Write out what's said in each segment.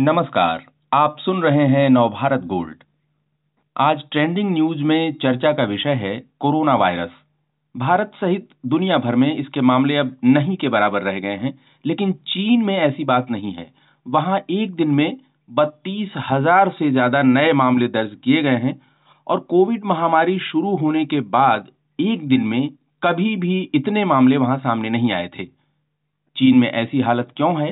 नमस्कार, आप सुन रहे हैं नवभारत गोल्ड। आज ट्रेंडिंग न्यूज में चर्चा का विषय है कोरोना वायरस। भारत सहित दुनिया भर में इसके मामले अब नहीं के बराबर रह गए हैं, लेकिन चीन में ऐसी बात नहीं है। वहां एक दिन में 32,000 से ज्यादा नए मामले दर्ज किए गए हैं और कोविड महामारी शुरू होने के बाद एक दिन में कभी भी इतने मामले वहां सामने नहीं आए थे। चीन में ऐसी हालत क्यों है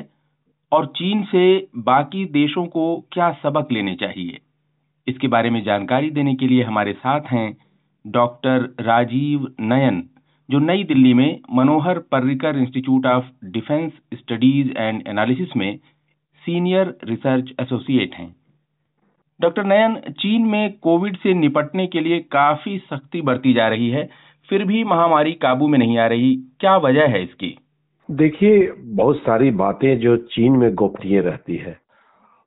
और चीन से बाकी देशों को क्या सबक लेने चाहिए, इसके बारे में जानकारी देने के लिए हमारे साथ हैं डॉक्टर राजीव नयन, जो नई दिल्ली में Manohar Parrikar institute of defence studies and analysis में सीनियर रिसर्च एसोसिएट हैं। डॉक्टर नयन, चीन में कोविड से निपटने के लिए काफी सख्ती बरती जा रही है, फिर भी महामारी काबू में नहीं आ रही, क्या वजह है इसकी? देखिए, बहुत सारी बातें जो चीन में गोपनीय रहती है,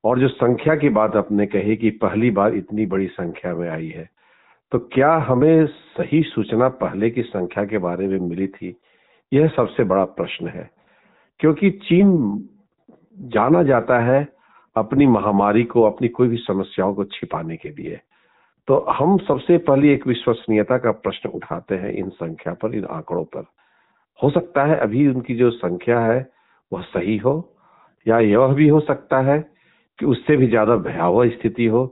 और जो संख्या की बात आपने कही कि पहली बार इतनी बड़ी संख्या में आई है, तो क्या हमें सही सूचना पहले की संख्या के बारे में मिली थी? यह सबसे बड़ा प्रश्न है, क्योंकि चीन जाना जाता है अपनी महामारी को, अपनी कोई भी समस्याओं को छिपाने के लिए। तो हम सबसे पहले एक विश्वसनीयता का प्रश्न उठाते हैं इन संख्या पर, इन आंकड़ों पर। हो सकता है अभी उनकी जो संख्या है वह सही हो, या यह भी हो सकता है कि उससे भी ज्यादा भयावह स्थिति हो,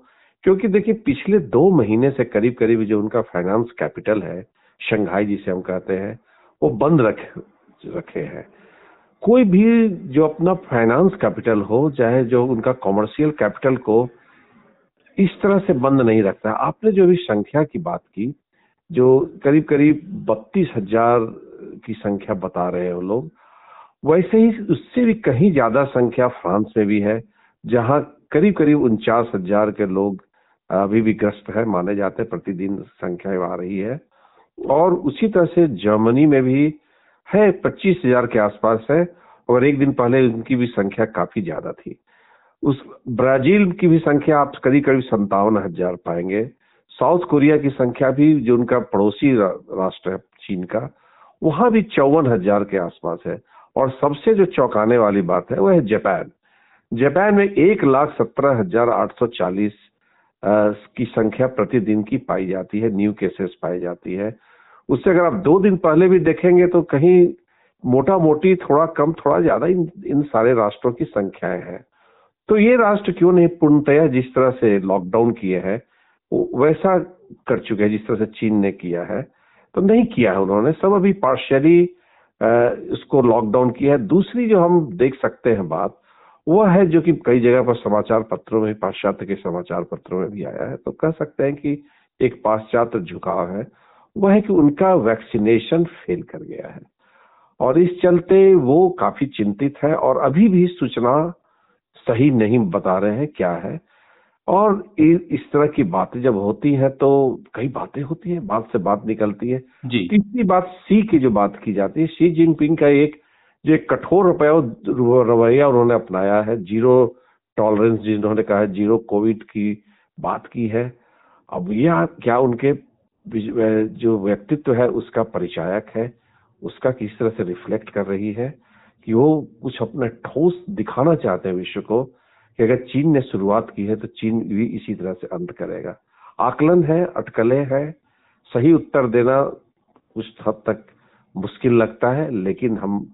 क्योंकि देखिए पिछले 2 महीने से करीब करीब जो उनका फाइनेंस कैपिटल है, शंघाई जिसे हम कहते हैं, वो बंद रखे हैं। कोई भी जो अपना फाइनेंस कैपिटल हो, चाहे जो उनका कॉमर्शियल कैपिटल को इस तरह से बंद नहीं रखता। आपने जो भी संख्या की बात की, जो करीब करीब 32,000 की संख्या बता रहे हो लोग, वैसे ही उससे भी कहीं ज्यादा संख्या फ्रांस में भी है, जहां करीब करीब 49,000 के लोग अभी भी ग्रस्त है माने जाते हैं, प्रतिदिन संख्या आ रही है। और उसी तरह से जर्मनी में भी है, 25,000 के आसपास है, और एक दिन पहले उनकी भी संख्या काफी ज्यादा थी। उस ब्राजील की भी संख्या आप करीब करीब 57,000 पाएंगे। साउथ कोरिया की संख्या भी, जो उनका पड़ोसी राष्ट्र है चीन का, वहां भी 54,000 के आसपास है। और सबसे जो चौंकाने वाली बात है वह है जापान। जापान में 1,17,840 की संख्या प्रतिदिन की पाई जाती है, न्यू केसेस पाई जाती है। उससे अगर आप 2 दिन पहले भी देखेंगे तो कहीं मोटा मोटी, थोड़ा कम थोड़ा ज्यादा, इन सारे राष्ट्रों की संख्याएं हैं। तो ये राष्ट्र क्यों नहीं पूर्णतया जिस तरह से लॉकडाउन किए हैं वैसा कर चुके हैं, जिस तरह से चीन ने किया है? तो नहीं किया है उन्होंने, सब अभी पार्शियली इसको लॉकडाउन किया है। दूसरी जो हम देख सकते हैं बात, वह है जो कि कई जगह पर समाचार पत्रों में, पाश्चात्य के समाचार पत्रों में भी आया है, तो कह सकते हैं कि एक पाश्चात्य झुकाव है, वह है कि उनका वैक्सीनेशन फेल कर गया है, और इस चलते वो काफी चिंतित है और अभी भी सूचना सही नहीं बता रहे हैं क्या है। और इस तरह की बातें जब होती हैं तो कई बातें होती हैं, बात से बात निकलती है। तीसरी बात, शी की जो बात की जाती है, शी जिनपिंग का एक कठोर रवैया उन्होंने अपनाया है, जीरो टॉलरेंस जिन्होंने कहा है, जीरो कोविड की बात की है। अब यह क्या उनके जो व्यक्तित्व है उसका परिचायक है, उसका किस तरह से रिफ्लेक्ट कर रही है कि वो कुछ अपना ठोस दिखाना चाहते हैं विश्व को, कि अगर चीन ने शुरुआत की है तो चीन भी इसी तरह से अंत करेगा। आकलन है, अटकलें हैं, सही उत्तर देना कुछ हद तक मुश्किल लगता है, लेकिन हम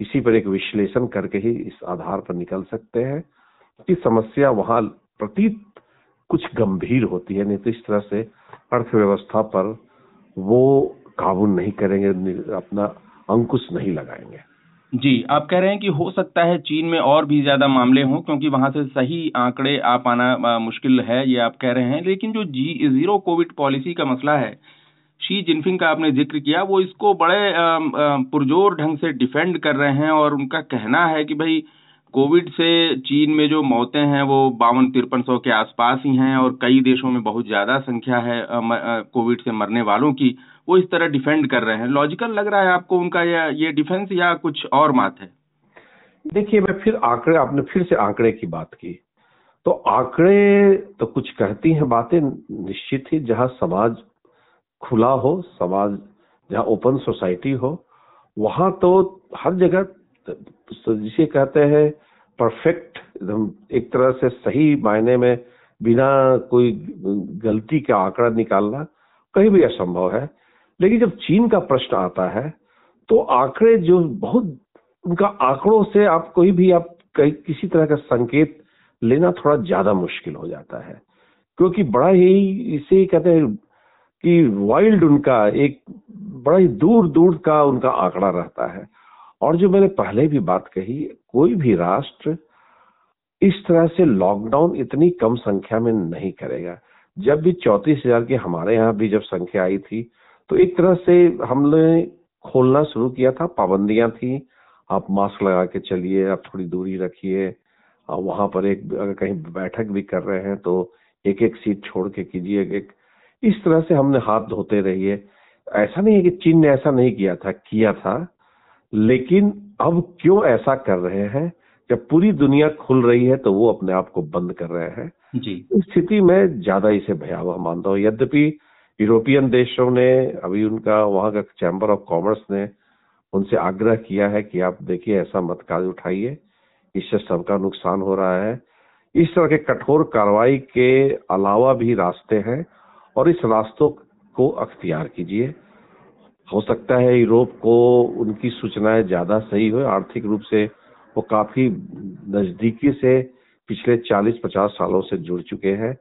इसी पर एक विश्लेषण करके ही इस आधार पर निकल सकते हैं कि समस्या वहां प्रतीत कुछ गंभीर होती है, नहीं तो इस तरह से अर्थव्यवस्था पर वो काबू नहीं करेंगे, अपना अंकुश नहीं लगाएंगे। जी, आप कह रहे हैं कि हो सकता है चीन में और भी ज्यादा मामले हों, क्योंकि वहां से सही आंकड़े आ पाना मुश्किल है, ये आप कह रहे हैं। लेकिन जो जीरो कोविड पॉलिसी का मसला है, शी जिनपिंग का आपने जिक्र किया, वो इसको बड़े पुरजोर ढंग से डिफेंड कर रहे हैं, और उनका कहना है कि भाई कोविड से चीन में जो मौतें हैं वो 52-53 के आसपास ही हैं, और कई देशों में बहुत ज़्यादा संख्या है कोविड से मरने वालों की। वो इस तरह डिफेंड कर रहे हैं। लॉजिकल लग रहा है आपको उनका ये डिफेंस, या कुछ और बात है? देखिए, मैं फिर आंकड़े, आपने फिर से आंकड़े की बात की, तो आंकड़े तो कुछ कहती हैं बातें, निश्चित ही। जहाँ समाज खुला हो, समाज जहाँ ओपन सोसाइटी हो, वहाँ तो हर जगह, जिसे कहते हैं परफेक्ट, एक तरह से सही मायने में बिना कोई गलती का आंकड़ा निकालना कहीं भी असंभव है। लेकिन जब चीन का प्रश्न आता है तो आंकड़े जो बहुत, उनका आंकड़ों से आप कोई भी आप किसी तरह का संकेत लेना थोड़ा ज्यादा मुश्किल हो जाता है, क्योंकि बड़ा ही, इसे कहते हैं कि वाइल्ड, उनका एक बड़ा ही दूर दूर का उनका आंकड़ा रहता है। और जो मैंने पहले भी बात कही, कोई भी राष्ट्र इस तरह से लॉकडाउन इतनी कम संख्या में नहीं करेगा। जब भी 34,000 की हमारे यहाँ भी जब संख्या आई थी तो एक तरह से हमने खोलना शुरू किया था, पाबंदियां थी, आप मास्क लगा के चलिए, आप थोड़ी दूरी रखिए, वहां पर एक अगर कहीं बैठक भी कर रहे हैं तो एक एक सीट छोड़ के कीजिए, एक इस तरह से हमने हाथ धोते रहिए। ऐसा नहीं है कि चीन ने ऐसा नहीं किया था, लेकिन अब क्यों ऐसा कर रहे हैं जब पूरी दुनिया खुल रही है तो वो अपने आप को बंद कर रहे हैं जी। इस स्थिति में ज्यादा इसे भयावह मानता हूँ। यद्यपि यूरोपियन देशों ने अभी उनका, वहां का चैम्बर ऑफ कॉमर्स ने उनसे आग्रह किया है कि आप देखिए ऐसा मत कार्य उठाइए, इससे सबका नुकसान हो रहा है। इस तरह के कठोर कार्रवाई के अलावा भी रास्ते हैं और इस रास्तों को अख्तियार कीजिए। हो सकता है यूरोप को उनकी सूचनाएं ज्यादा सही हो, आर्थिक रूप से वो काफी नजदीकी से पिछले 40-50 सालों से जुड़ चुके हैं,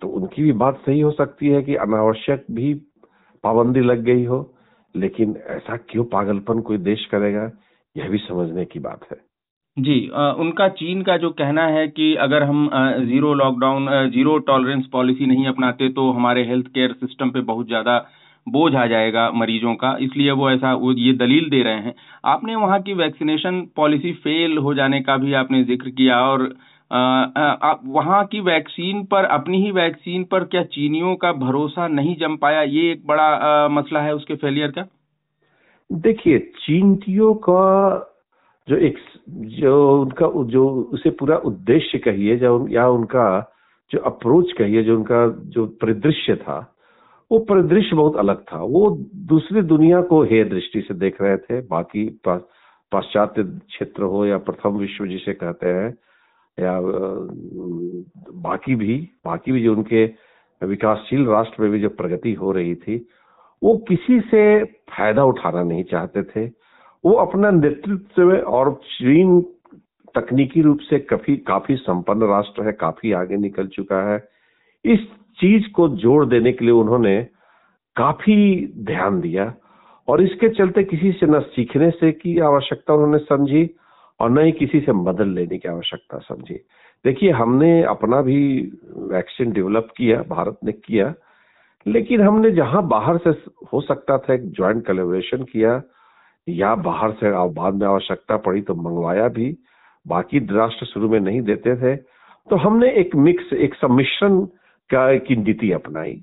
तो उनकी भी बात सही हो सकती है कि अनावश्यक भी पाबंदी लग गई हो, लेकिन ऐसा क्यों पागलपन कोई देश करेगा, यह भी समझने की बात है जी। उनका, चीन का जो कहना है कि अगर हम zero lockdown, zero tolerance policy नहीं अपनाते तो हमारे हेल्थ केयर सिस्टम पे बहुत ज़्यादा बोझ आ जाएगा मरीजों का, इसलिए वो ये दलील दे रहे हैं। आपने वहाँ की वैक्सीनेशन पॉलिसी फेल हो जाने का भी आपने जिक्र किया, और आप वहाँ की वैक्सीन पर, अपनी ही वैक्सीन पर क्या चीनियों का भरोसा नहीं जम पाया, ये एक बड़ा मसला है उसके फेलियर का। देखिए, चीनियों का जो उसे पूरा उद्देश्य कहिए या उनका जो अप्रोच कहिए, जो उनका जो परिदृश्य था, वो परिदृश्य बहुत अलग था। वो दूसरी दुनिया को हे दृष्टि से देख रहे थे, बाकी पाश्चात्य क्षेत्र हो या प्रथम विश्व जिसे कहते हैं, या बाकी भी जो उनके विकासशील राष्ट्र में भी जो प्रगति हो रही थी, वो किसी से फायदा उठाना नहीं चाहते थे। वो अपना नेतृत्व में, और चीन तकनीकी रूप से काफी संपन्न राष्ट्र है, काफी आगे निकल चुका है, इस चीज को जोड़ देने के लिए उन्होंने काफी ध्यान दिया, और इसके चलते किसी से न सीखने से की आवश्यकता उन्होंने समझी और न ही किसी से मदद लेने की आवश्यकता समझी। देखिए, हमने अपना भी वैक्सीन डेवलप किया, भारत ने किया, लेकिन हमने जहां बाहर से हो सकता था एक ज्वाइंट कोलैबोरेशन किया, या बाहर से बाद में आवश्यकता पड़ी तो मंगवाया भी। बाकी राष्ट्र शुरू में नहीं देते थे, तो हमने एक मिक्स, एक सम्मिश्रण की नीति अपनाई,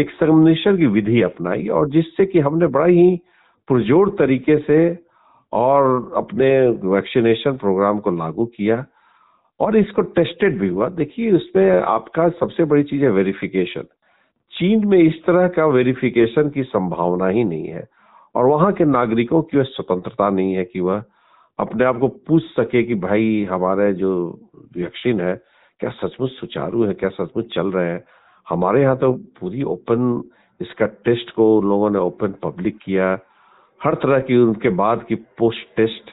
एक सम्मिश्रण की विधि अपनाई, और जिससे कि हमने बड़ा ही पुरजोर तरीके से और अपने वैक्सीनेशन प्रोग्राम को लागू किया, और इसको टेस्टेड भी हुआ। देखिए, उसमें आपका सबसे बड़ी चीज है वेरिफिकेशन। चीन में इस तरह का वेरिफिकेशन की संभावना ही नहीं है, और वहां के नागरिकों की वह स्वतंत्रता नहीं है कि वह अपने आप को पूछ सके कि भाई हमारे जो वैक्सीन है क्या सचमुच सुचारू है, क्या सचमुच चल रहे हैं। हमारे यहाँ तो पूरी ओपन, इसका टेस्ट को लोगों ने ओपन पब्लिक किया, हर तरह की उनके बाद की पोस्ट टेस्ट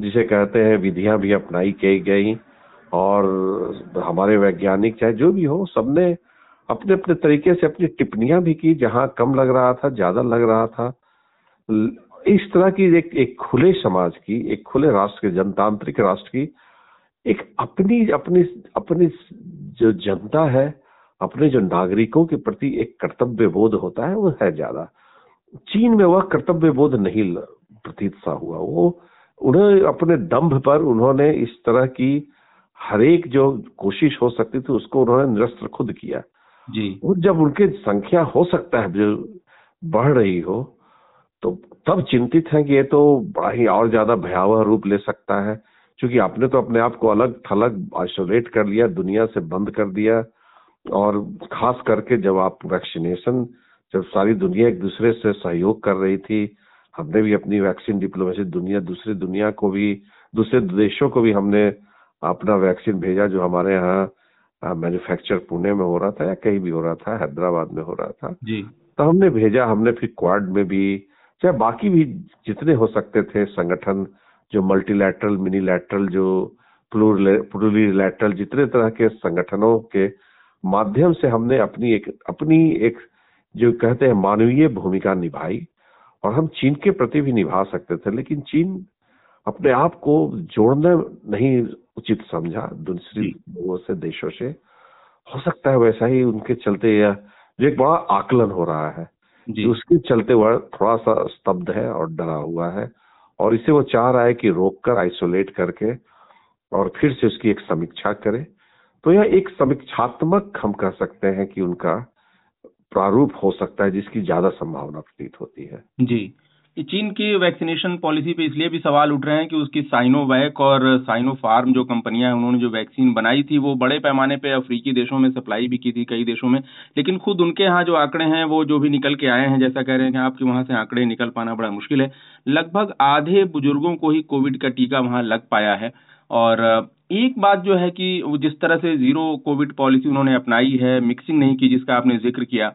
जिसे कहते हैं विधियां भी अपनाई गई, और हमारे वैज्ञानिक चाहे जो भी हो, सबने अपने अपने तरीके से अपनी टिप्पणियां भी की, जहाँ कम लग रहा था, ज्यादा लग रहा था। इस तरह की एक खुले समाज की, एक खुले राष्ट्र की, जनतांत्रिक राष्ट्र की एक अपनी जो जनता है, अपने जो नागरिकों के प्रति एक कर्तव्य बोध होता है, वो है ज्यादा। चीन में वह कर्तव्य बोध नहीं प्रतीत सा हुआ। वो उन्हें अपने दंभ पर उन्होंने इस तरह की हरेक जो कोशिश हो सकती थी उसको उन्होंने निरस्त खुद किया जी। और जब उनके संख्या हो सकता है जो बढ़ रही हो, तो तब चिंतित हैं कि ये तो बड़ा ही और ज्यादा भयावह रूप ले सकता है, क्योंकि आपने तो अपने आप को अलग थलग आइसोलेट कर लिया, दुनिया से बंद कर दिया, और खास करके जब आप वैक्सीनेशन, जब सारी दुनिया एक दूसरे से सहयोग कर रही थी, हमने भी अपनी वैक्सीन डिप्लोमेसी, दूसरे देशों को भी हमने अपना वैक्सीन भेजा जो हमारे यहाँ मैन्युफैक्चर पुणे में हो रहा था या कहीं भी हो रहा था, हैदराबाद में हो रहा था जी, तो हमने भेजा। हमने फिर क्वाड में भी, चाहे बाकी भी जितने हो सकते थे संगठन जो मल्टीलैटरल, मिनीलैटरल, जो प्लूरिलैटरल, जितने तरह के संगठनों के माध्यम से हमने अपनी एक जो कहते हैं मानवीय भूमिका निभाई। और हम चीन के प्रति भी निभा सकते थे, लेकिन चीन अपने आप को जोड़ना नहीं उचित समझा दूसरी लोगों से, देशों से। हो सकता है वैसा ही उनके चलते यह जो एक बड़ा आकलन हो रहा है जी, उसके चलते वह थोड़ा सा स्तब्ध है और डरा हुआ है, और इसे वो चाह रहा है कि रोककर, आइसोलेट करके और फिर से उसकी एक समीक्षा करे। तो यह एक समीक्षात्मक हम कह सकते हैं कि उनका प्रारूप हो सकता है जिसकी ज्यादा संभावना प्रतीत होती है जी। चीन की वैक्सीनेशन पॉलिसी पे इसलिए भी सवाल उठ रहे हैं कि उसकी साइनोवैक और साइनोफार्म जो कंपनियां हैं, उन्होंने जो वैक्सीन बनाई थी वो बड़े पैमाने पे अफ्रीकी देशों में सप्लाई भी की थी, कई देशों में। लेकिन खुद उनके यहाँ जो आंकड़े हैं वो जो भी निकल के आए हैं, जैसा कह रहे हैं कि आपके वहाँ से आंकड़े निकल पाना बड़ा मुश्किल है, लगभग आधे बुजुर्गों को ही कोविड का टीका वहाँ लग पाया है। और एक बात जो है कि जिस तरह से जीरो कोविड पॉलिसी उन्होंने अपनाई है, मिक्सिंग नहीं की जिसका आपने जिक्र किया,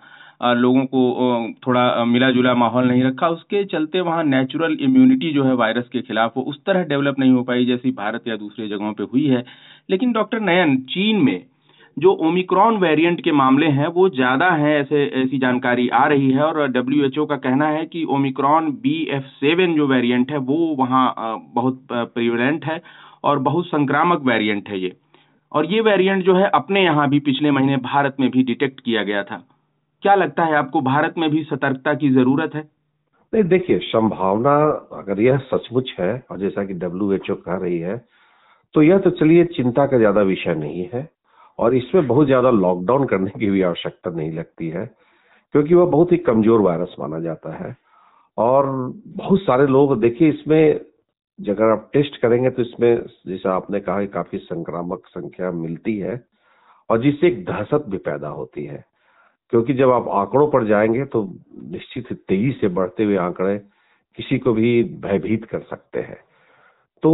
लोगों को थोड़ा मिला जुला माहौल नहीं रखा, उसके चलते वहाँ नेचुरल इम्यूनिटी जो है वायरस के खिलाफ वो उस तरह डेवलप नहीं हो पाई जैसी भारत या दूसरे जगहों पे हुई है। लेकिन डॉक्टर नयन, चीन में जो ओमिक्रॉन वेरिएंट के मामले हैं वो ज़्यादा हैं, ऐसी जानकारी आ रही है, और WHO का कहना है कि ओमिक्रॉन BF7 जो वेरिएंट है वो वहाँ बहुत प्रीवेलेंट है और बहुत संक्रामक वेरिएंट है ये। और ये वेरिएंट जो है अपने यहाँ भी पिछले महीने भारत में भी डिटेक्ट किया गया था। क्या लगता है आपको, भारत में भी सतर्कता की जरूरत है? नहीं, देखिए, संभावना अगर यह सचमुच है और जैसा कि WHO कह रही है, तो यह तो चलिए चिंता का ज्यादा विषय नहीं है, और इसमें बहुत ज्यादा लॉकडाउन करने की भी आवश्यकता नहीं लगती है, क्योंकि वह बहुत ही कमजोर वायरस माना जाता है। और बहुत सारे लोग, देखिए, इसमें अगर आप टेस्ट करेंगे तो इसमें जैसा आपने कहा काफी संक्रामक संख्या मिलती है, और जिससे एक दहशत भी पैदा होती है, क्योंकि जब आप आंकड़ों पर जाएंगे तो निश्चित तेजी से बढ़ते हुए आंकड़े किसी को भी भयभीत कर सकते हैं। तो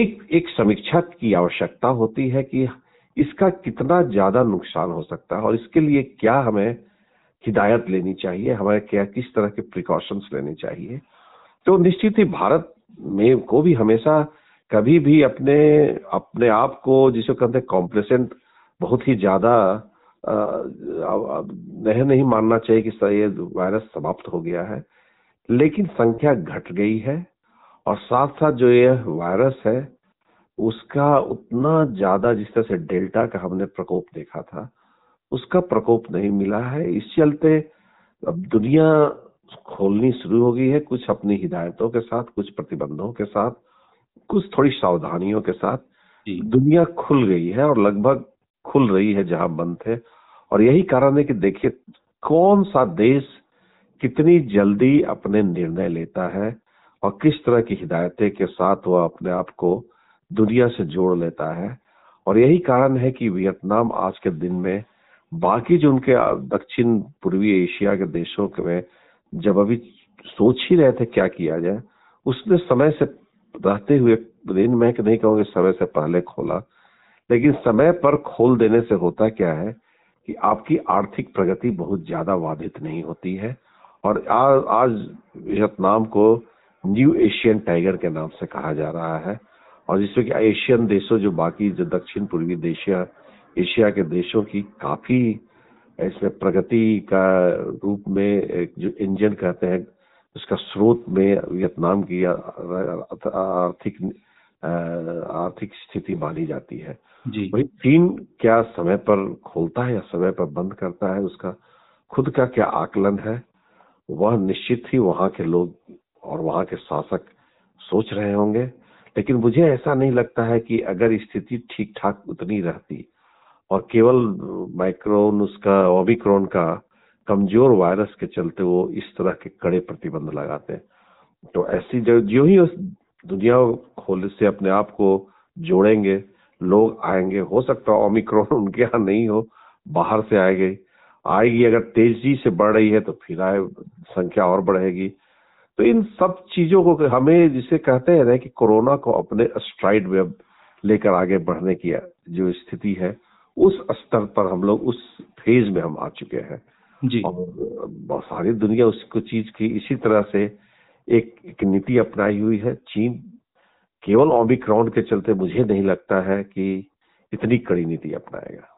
एक समीक्षा की आवश्यकता होती है कि इसका कितना ज्यादा नुकसान हो सकता है, और इसके लिए क्या हमें हिदायत लेनी चाहिए, हमें क्या किस तरह के प्रिकॉशंस लेने चाहिए। तो निश्चित ही भारत में को भी हमेशा कभी भी अपने आप को, जिसे कहते हैं कॉम्प्लेसेंट, बहुत ही ज्यादा नहीं मानना चाहिए कि ये वायरस समाप्त हो गया है। लेकिन संख्या घट गई है, और साथ साथ जो ये वायरस है उसका उतना ज्यादा, जिस तरह से डेल्टा का हमने प्रकोप देखा था, उसका प्रकोप नहीं मिला है। इस चलते अब दुनिया खोलनी शुरू हो गई है, कुछ अपनी हिदायतों के साथ, कुछ प्रतिबंधों के साथ, कुछ थोड़ी सावधानियों के साथ दुनिया खुल गई है, और लगभग खुल रही है जहां बंद थे। और यही कारण है कि देखिए कौन सा देश कितनी जल्दी अपने निर्णय लेता है और किस तरह की हिदायतें के साथ वह अपने आप को दुनिया से जोड़ लेता है। और यही कारण है कि वियतनाम आज के दिन में, बाकी जो उनके दक्षिण पूर्वी एशिया के देशों में जब अभी सोच ही रहे थे क्या किया जाए, उसने समय से रहते हुए, दिन में नहीं कहूँगी समय से पहले खोला, लेकिन समय पर खोल देने से होता क्या है कि आपकी आर्थिक प्रगति बहुत ज्यादा बाधित नहीं होती है। और आज वियतनाम को न्यू एशियन टाइगर के नाम से कहा जा रहा है, और जिसमें कि एशियन देशों, जो बाकी जो दक्षिण पूर्वी एशिया के देशों की काफी इसमें प्रगति का रूप में एक जो इंजन कहते हैं उसका स्रोत में वियतनाम की आर्थिक स्थिति मानी जाती है जी। वही चीन क्या समय पर खोलता है या समय पर बंद करता है, उसका खुद का क्या आकलन है, वह निश्चित ही वहां के लोग और वहां के शासक सोच रहे होंगे। लेकिन मुझे ऐसा नहीं लगता है कि अगर स्थिति ठीक ठाक उतनी रहती और केवल ओमिक्रॉन का कमजोर वायरस के चलते वो इस तरह के कड़े प्रतिबंध लगाते, तो ऐसी जो ही दुनिया खोल से अपने आप को जोड़ेंगे, लोग आएंगे। हो सकता है ओमिक्रॉन उनके यहाँ नहीं हो, बाहर से आएगी, अगर तेजी से बढ़ रही है तो फिर संख्या और बढ़ेगी। तो इन सब चीजों को हमें, जिसे कहते हैं ना कि कोरोना को अपने स्ट्राइड में लेकर आगे बढ़ने की जो स्थिति है उस स्तर पर हम लोग उस फेज में हम आ चुके हैं जी। और बहुत सारी दुनिया उसको चीज की इसी तरह से एक नीति अपनाई हुई है। चीन केवल ओमिक्रॉन के चलते मुझे नहीं लगता है कि इतनी कड़ी नीति अपनाएगा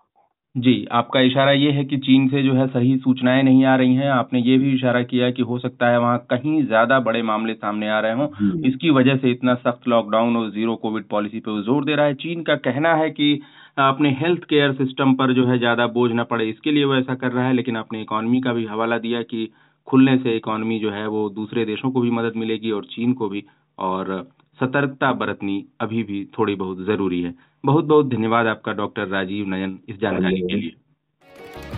जी। आपका इशारा ये है कि चीन से जो है सही सूचनाएं नहीं आ रही हैं। आपने ये भी इशारा किया कि हो सकता है वहाँ कहीं ज्यादा बड़े मामले सामने आ रहे हों, इसकी वजह से इतना सख्त लॉकडाउन और जीरो कोविड पॉलिसी पे जोर दे रहा है। चीन का कहना है कि आपने हेल्थ केयर सिस्टम पर जो है ज्यादा बोझ न पड़े इसके लिए वो ऐसा कर रहा है, लेकिन आपने इकोनॉमी का भी हवाला दिया कि खुलने से इकोनॉमी जो है वो दूसरे देशों को भी मदद मिलेगी और चीन को भी, और सतर्कता बरतनी अभी भी थोड़ी बहुत जरूरी है। बहुत बहुत धन्यवाद आपका डॉक्टर राजीव नयन इस जानकारी के लिए।